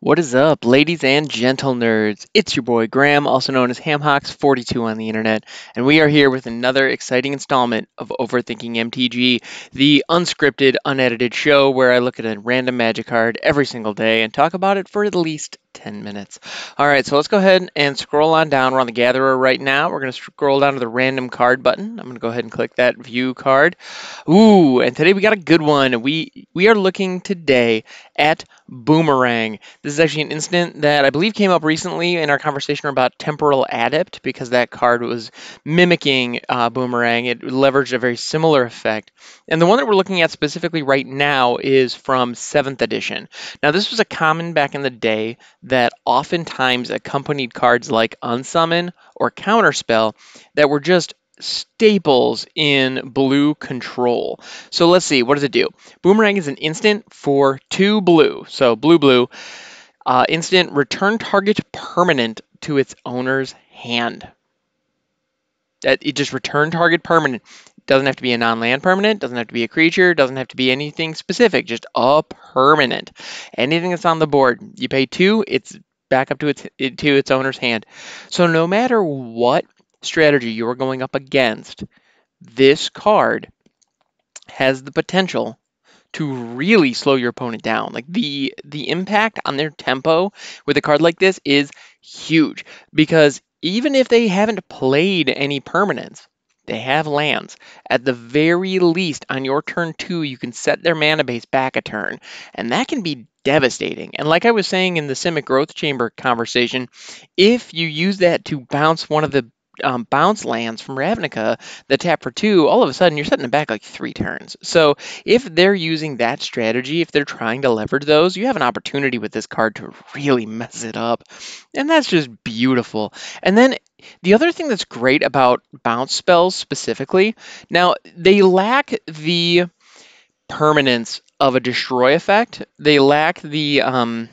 What is up, ladies and gentle nerds? It's your boy Graham, also known as HamHocks42 on the internet, and we are here with another exciting installment of Overthinking MTG, the unscripted, unedited show where I look at a random magic card every single day and talk about it for at least 10 minutes. Alright, so let's go ahead and scroll on down. We're on the Gatherer right now. We're going to scroll down to the random card button. I'm going to go ahead and click that view card. Ooh, and today we got a good one. We are looking today at Boomerang. This is actually an instant that I believe came up recently in our conversation about Temporal Adept, because that card was mimicking Boomerang. It leveraged a very similar effect. And the one that we're looking at specifically right now is from 7th Edition. Now, this was a common back in the day that oftentimes accompanied cards like Unsummon or Counterspell that were just staples in blue control. So let's see, what does it do? Boomerang is an instant for 2 blue. So blue, instant, return target permanent to its owner's hand. It just return target permanent. Doesn't have to be a non-land permanent, doesn't have to be a creature, doesn't have to be anything specific, just a permanent. Anything that's on the board, you pay 2, it's back up to its owner's hand. So no matter what strategy you are going up against, this card has the potential to really slow your opponent down. Like the impact on their tempo with a card like this is huge, because even if they haven't played any permanents, they have lands. At the very least, on your turn 2, you can set their mana base back a turn, and that can be devastating. And like I was saying in the Simic Growth Chamber conversation, if you use that to bounce one of the bounce lands from Ravnica, the tap for 2, all of a sudden you're setting it back like 3 turns. So if they're using that strategy, if they're trying to leverage those, you have an opportunity with this card to really mess it up. And that's just beautiful. And then the other thing that's great about bounce spells specifically, now they lack the permanence of a destroy effect. They lack the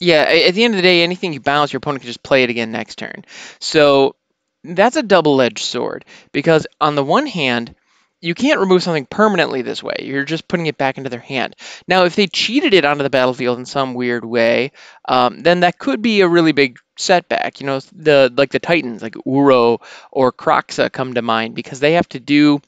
yeah, at the end of the day, anything you bounce, your opponent can just play it again next turn. So that's a double-edged sword, because on the one hand, you can't remove something permanently this way. You're just putting it back into their hand. Now, if they cheated it onto the battlefield in some weird way, then that could be a really big setback. You know, like the Titans, like Uro or Kroxa come to mind, because they have to do,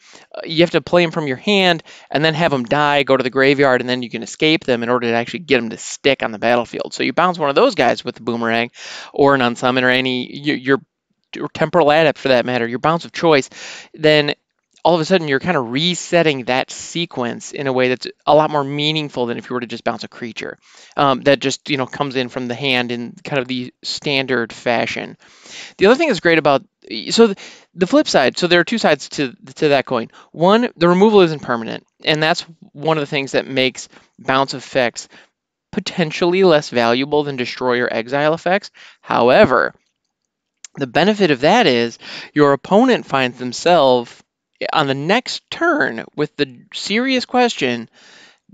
you have to play them from your hand and then have them die, go to the graveyard, and then you can escape them in order to actually get them to stick on the battlefield. So you bounce one of those guys with the Boomerang or an Unsummon or any, your Temporal Adept for that matter, your bounce of choice, then all of a sudden you're kind of resetting that sequence in a way that's a lot more meaningful than if you were to just bounce a creature that just, you know, comes in from the hand in kind of the standard fashion. The other thing that's great about, so the flip side, so there are two sides to that coin. One, the removal isn't permanent, and that's one of the things that makes bounce effects potentially less valuable than destroy or exile effects. However, the benefit of that is your opponent finds themselves on the next turn with the serious question,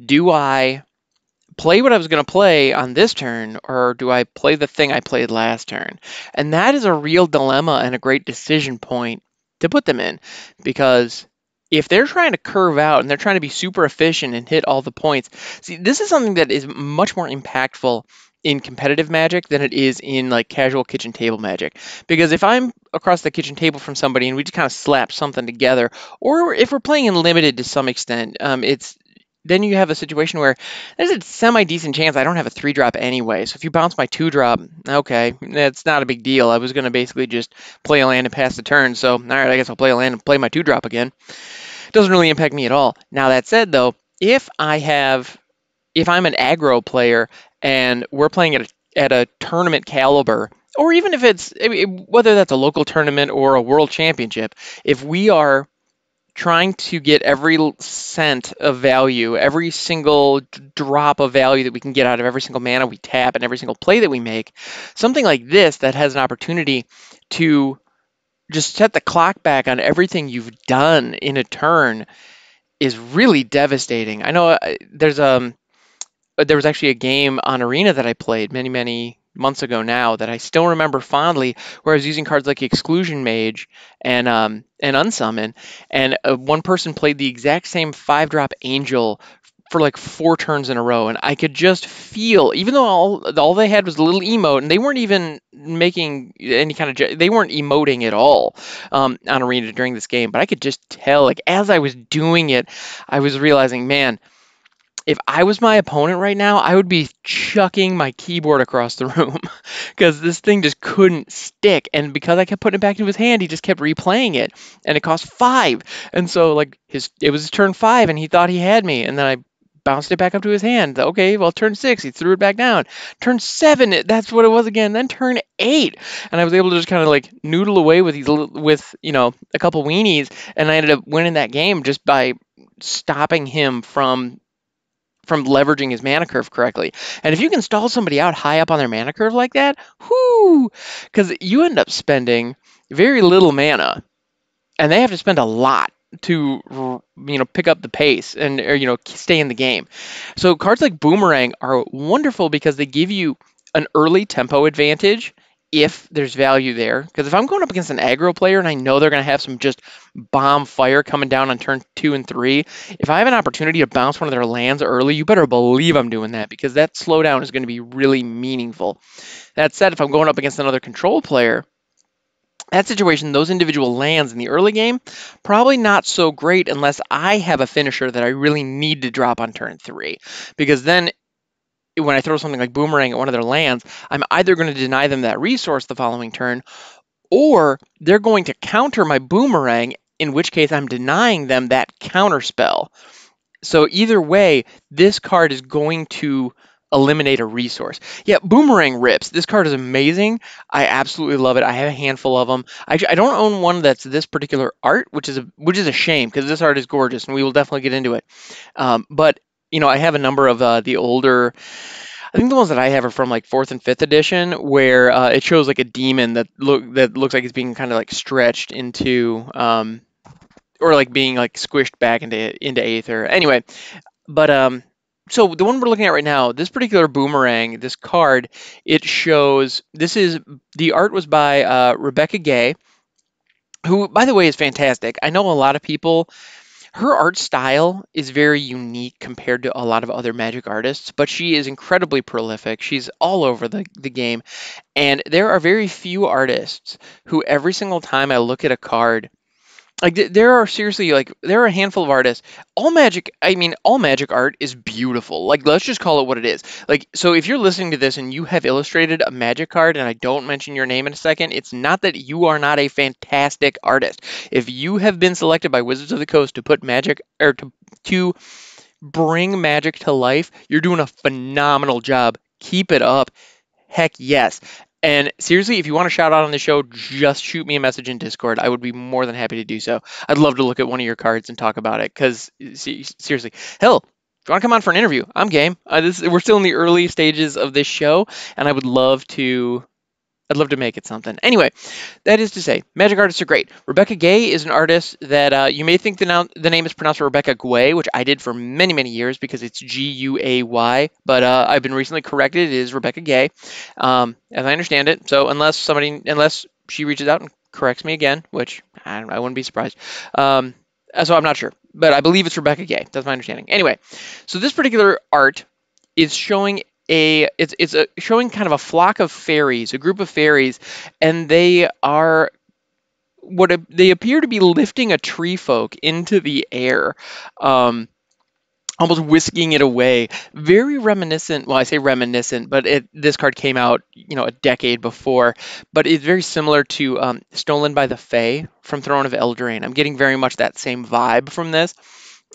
do I play what I was going to play on this turn, or do I play the thing I played last turn? And that is a real dilemma and a great decision point to put them in, because if they're trying to curve out and they're trying to be super efficient and hit all the points, see, this is something that is much more impactful in competitive magic than it is in like casual kitchen table magic. Because if I'm across the kitchen table from somebody and we just kind of slap something together, or if we're playing in limited to some extent, then you have a situation where there's a semi-decent chance I don't have a 3-drop anyway. So if you bounce my 2-drop, okay, that's not a big deal. I was going to basically just play a land and pass the turn. So, all right, I guess I'll play a land and play my 2-drop again. It doesn't really impact me at all. Now, that said, though, if I'm an aggro player and we're playing at a tournament caliber, or even if it's, whether that's a local tournament or a world championship, if we are trying to get every cent of value, every single drop of value that we can get out of every single mana we tap and every single play that we make, something like this that has an opportunity to just set the clock back on everything you've done in a turn is really devastating. I know there was actually a game on Arena that I played many, many months ago now that I still remember fondly, where I was using cards like Exclusion Mage and Unsummon, and one person played the exact same 5-drop Angel for like 4 turns in a row, and I could just feel, even though all they had was a little emote, and they weren't even making any kind of, they weren't emoting at all on Arena during this game, but I could just tell, like, as I was doing it, I was realizing, man, if I was my opponent right now, I would be chucking my keyboard across the room because this thing just couldn't stick. And because I kept putting it back into his hand, he just kept replaying it, and it cost 5. And so, like, it was his turn 5, and he thought he had me, and then I bounced it back up to his hand. Okay, well, turn 6, he threw it back down. Turn 7, that's what it was again. Then turn 8, and I was able to just kind of like noodle away with these, with, you know, a couple weenies, and I ended up winning that game just by stopping him from leveraging his mana curve correctly. And if you can stall somebody out high up on their mana curve like that, whoo, because you end up spending very little mana, and they have to spend a lot to, you know, pick up the pace and, or, you know, stay in the game. So cards like Boomerang are wonderful because they give you an early tempo advantage if there's value there. Because if I'm going up against an aggro player and I know they're going to have some just bomb fire coming down on turn 2 and 3, if I have an opportunity to bounce one of their lands early, you better believe I'm doing that, because that slowdown is going to be really meaningful. That said, if I'm going up against another control player, that situation, those individual lands in the early game, probably not so great unless I have a finisher that I really need to drop on turn 3. Because then when I throw something like Boomerang at one of their lands, I'm either going to deny them that resource the following turn, or they're going to counter my Boomerang, in which case I'm denying them that Counterspell. So either way, this card is going to eliminate a resource. Yeah, Boomerang rips. This card is amazing. I absolutely love it. I have a handful of them. I don't own one that's this particular art, which is a shame, because this art is gorgeous, and we will definitely get into it. But you know, I have a number of the older, I think the ones that I have are from like 4th and 5th edition, where it shows like a demon that looks like it's being kind of like stretched into, or like being like squished back into aether. Anyway, but so the one we're looking at right now, this particular Boomerang, this card, it shows, this is, the art was by Rebecca Gay, who, by the way, is fantastic. I know a lot of people, her art style is very unique compared to a lot of other Magic artists, but she is incredibly prolific. She's all over the game, and there are very few artists who every single time I look at a card, like there are seriously, like there are a handful of artists. All Magic art is beautiful. Like, let's just call it what it is. Like, so if you're listening to this and you have illustrated a Magic card and I don't mention your name in a second, it's not that you are not a fantastic artist. If you have been selected by Wizards of the Coast to put Magic, or to bring Magic to life, you're doing a phenomenal job. Keep it up. Heck yes. And seriously, if you want to shout out on the show, just shoot me a message in Discord. I would be more than happy to do so. I'd love to look at one of your cards and talk about it, because seriously, hell, if you want to come on for an interview, I'm game. We're still in the early stages of this show, and I would love to, make it something. Anyway, that is to say, Magic artists are great. Rebecca Gay is an artist that you may think the name is pronounced Rebecca Guay, which I did for many, many years because it's G-U-A-Y, but I've been recently corrected. It is Rebecca Gay, as I understand it. So unless she reaches out and corrects me again, which I wouldn't be surprised. So I'm not sure, but I believe it's Rebecca Gay. That's my understanding. Anyway, so this particular art is showing showing kind of a flock of fairies, a group of fairies, and they are they appear to be lifting a tree folk into the air, almost whisking it away. Very reminiscent. Well, I say reminiscent, but this card came out, you know, a decade before. But it's very similar to Stolen by the Fae from Throne of Eldraine. I'm getting very much that same vibe from this.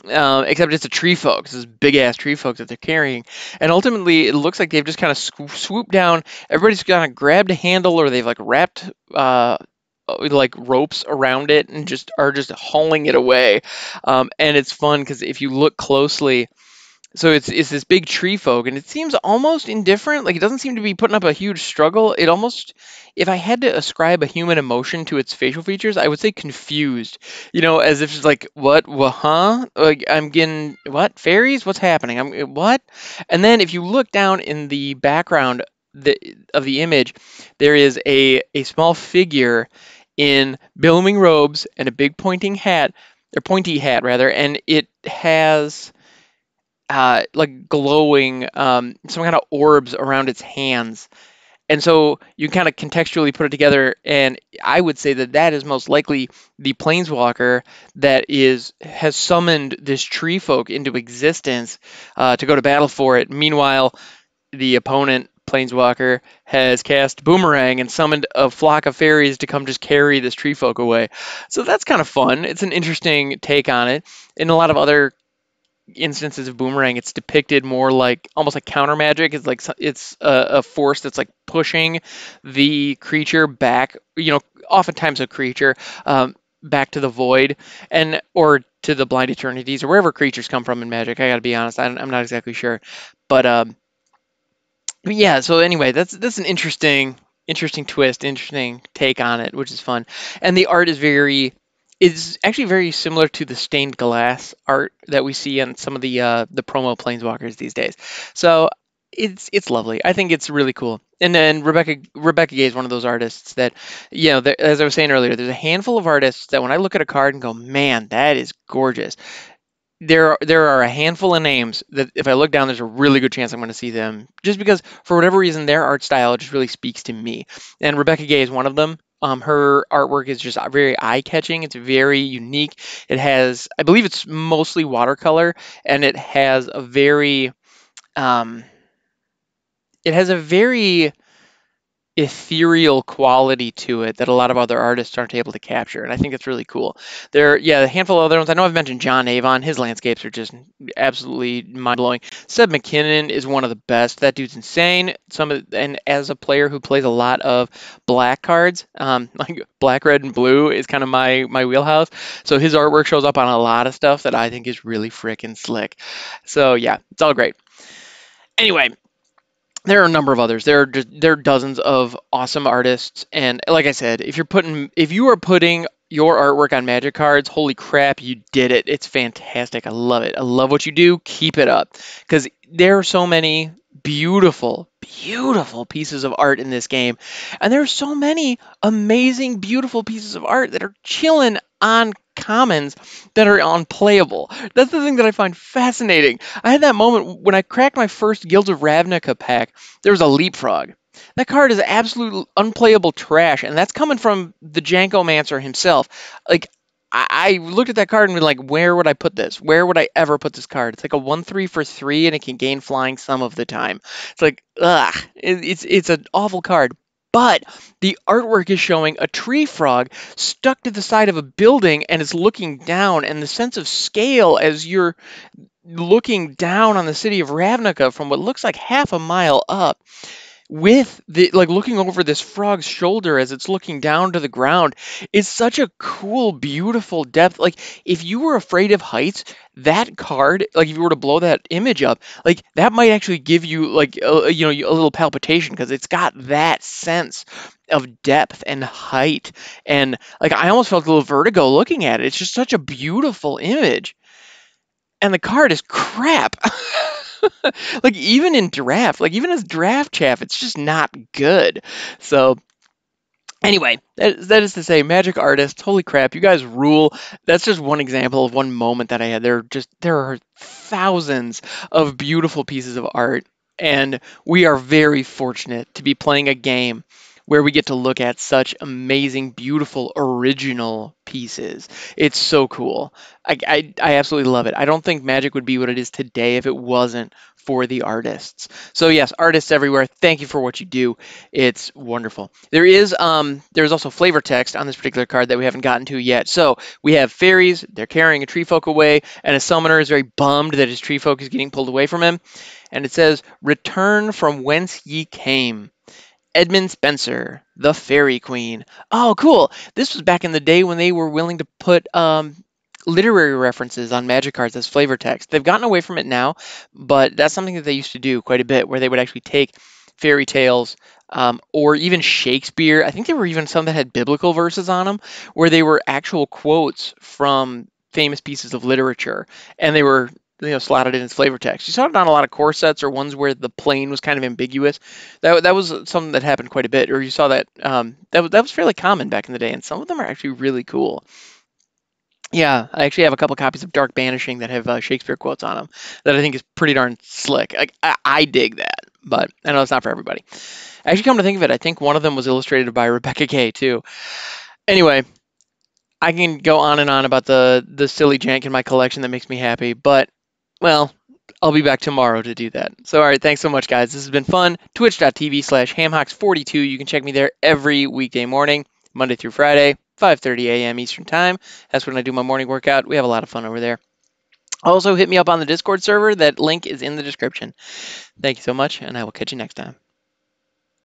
Except it's a tree folk. It's this big-ass tree folk that they're carrying. And ultimately, it looks like they've just kind of swooped down. Everybody's kind of grabbed a handle, or they've, like, wrapped, like, ropes around it and just are just hauling it away. And it's fun because if you look closely, so it's this big tree folk, and it seems almost indifferent. Like, it doesn't seem to be putting up a huge struggle. It almost, if I had to ascribe a human emotion to its facial features, I would say confused. You know, as if it's like, what? Well, huh? Like, I'm getting, what? Fairies? What's happening? What? And then if you look down in the background of the image, there is a small figure in billowing robes and a big pointy hat, and it has like glowing, some kind of orbs around its hands. And so you kind of contextually put it together, and I would say that that is most likely the planeswalker that has summoned this tree folk into existence to go to battle for it. Meanwhile, the opponent planeswalker has cast Boomerang and summoned a flock of fairies to come just carry this tree folk away. So that's kind of fun. It's an interesting take on it. In a lot of other instances of Boomerang, it's depicted more like almost like counter magic. It's like it's a force that's like pushing the creature back, you know, oftentimes a creature back to the void and or to the blind eternities or wherever creatures come from in Magic. I gotta be honest, I'm not exactly sure, but yeah. So anyway, that's an interesting twist, interesting take on it, which is fun. And the art is actually very similar to the stained glass art that we see on some of the promo planeswalkers these days. So it's lovely. I think it's really cool. And then Rebecca Gay is one of those artists that, you know, as I was saying earlier, there's a handful of artists that when I look at a card and go, man, that is gorgeous, there are a handful of names that if I look down, there's a really good chance I'm going to see them, just because for whatever reason their art style just really speaks to me. And Rebecca Gay is one of them. Her artwork is just very eye-catching. It's very unique. It has, I believe it's mostly watercolor, and it has a very, ethereal quality to it that a lot of other artists aren't able to capture, and I think it's really cool. Yeah, a handful of other ones. I know I've mentioned John Avon. His landscapes are just absolutely mind-blowing. Seb McKinnon is one of the best. That dude's insane. And as a player who plays a lot of black cards, like black, red, and blue is kind of my wheelhouse, so his artwork shows up on a lot of stuff that I think is really freaking slick. So yeah, it's all great. Anyway, there are a number of others. There are dozens of awesome artists, and like I said, if you are putting your artwork on Magic cards, holy crap, you did it. It's fantastic. I love it. I love what you do. Keep it up, because there are so many beautiful, beautiful pieces of art in this game, and there are so many amazing, beautiful pieces of art that are chilling on commons that are unplayable. That's the thing that I find fascinating. I had that moment when I cracked my first Guilds of Ravnica pack. There was a Leapfrog. That card is absolute unplayable trash, and that's coming from the Jankomancer himself. Like, I looked at that card and was like, where would I put this? Where would I ever put this card? It's like a 1/3 for 3, and it can gain flying some of the time. It's like, ugh, it's an awful card. But the artwork is showing a tree frog stuck to the side of a building, and it's looking down, and the sense of scale as you're looking down on the city of Ravnica from what looks like half a mile up, with the like looking over this frog's shoulder as it's looking down to the ground, is such a cool, beautiful depth. Like, if you were afraid of heights, that card, like if you were to blow that image up, like that might actually give you like a little palpitation, because it's got that sense of depth and height, and like I almost felt a little vertigo looking at it. It's just such a beautiful image, and the card is crap. Like, even in draft, like even as draft chaff, it's just not good. So anyway, that is to say, Magic artists, holy crap, you guys rule. That's just one example of one moment that I had. There are thousands of beautiful pieces of art, and we are very fortunate to be playing a game where we get to look at such amazing, beautiful, original pieces. It's so cool. I absolutely love it. I don't think Magic would be what it is today if it wasn't for the artists. So yes, artists everywhere, thank you for what you do. It's wonderful. There's also flavor text on this particular card that we haven't gotten to yet. So we have fairies, they're carrying a tree folk away, and a summoner is very bummed that his tree folk is getting pulled away from him. And it says, "Return from whence ye came. Edmund Spenser, The Faerie Queene." Oh, cool. This was back in the day when they were willing to put literary references on Magic cards as flavor text. They've gotten away from it now, but that's something that they used to do quite a bit, where they would actually take fairy tales or even Shakespeare. I think there were even some that had biblical verses on them, where they were actual quotes from famous pieces of literature, and they were, you know, slotted in as flavor text. You saw it on a lot of core sets, or ones where the plane was kind of ambiguous. That was something that happened quite a bit, or you saw that that was fairly common back in the day, and some of them are actually really cool. Yeah, I actually have a couple copies of Dark Banishing that have Shakespeare quotes on them that I think is pretty darn slick. I dig that, but I know it's not for everybody. Actually, come to think of it, I think one of them was illustrated by Rebecca Gay, too. Anyway, I can go on and on about the silly jank in my collection that makes me happy, but, well, I'll be back tomorrow to do that. So, all right, thanks so much, guys. This has been fun. Twitch.tv/HamHocks42. You can check me there every weekday morning, Monday through Friday. 5:30 a.m. Eastern Time. That's when I do my morning workout. We have a lot of fun over there. Also, hit me up on the Discord server. That link is in the description. Thank you so much, and I will catch you next time.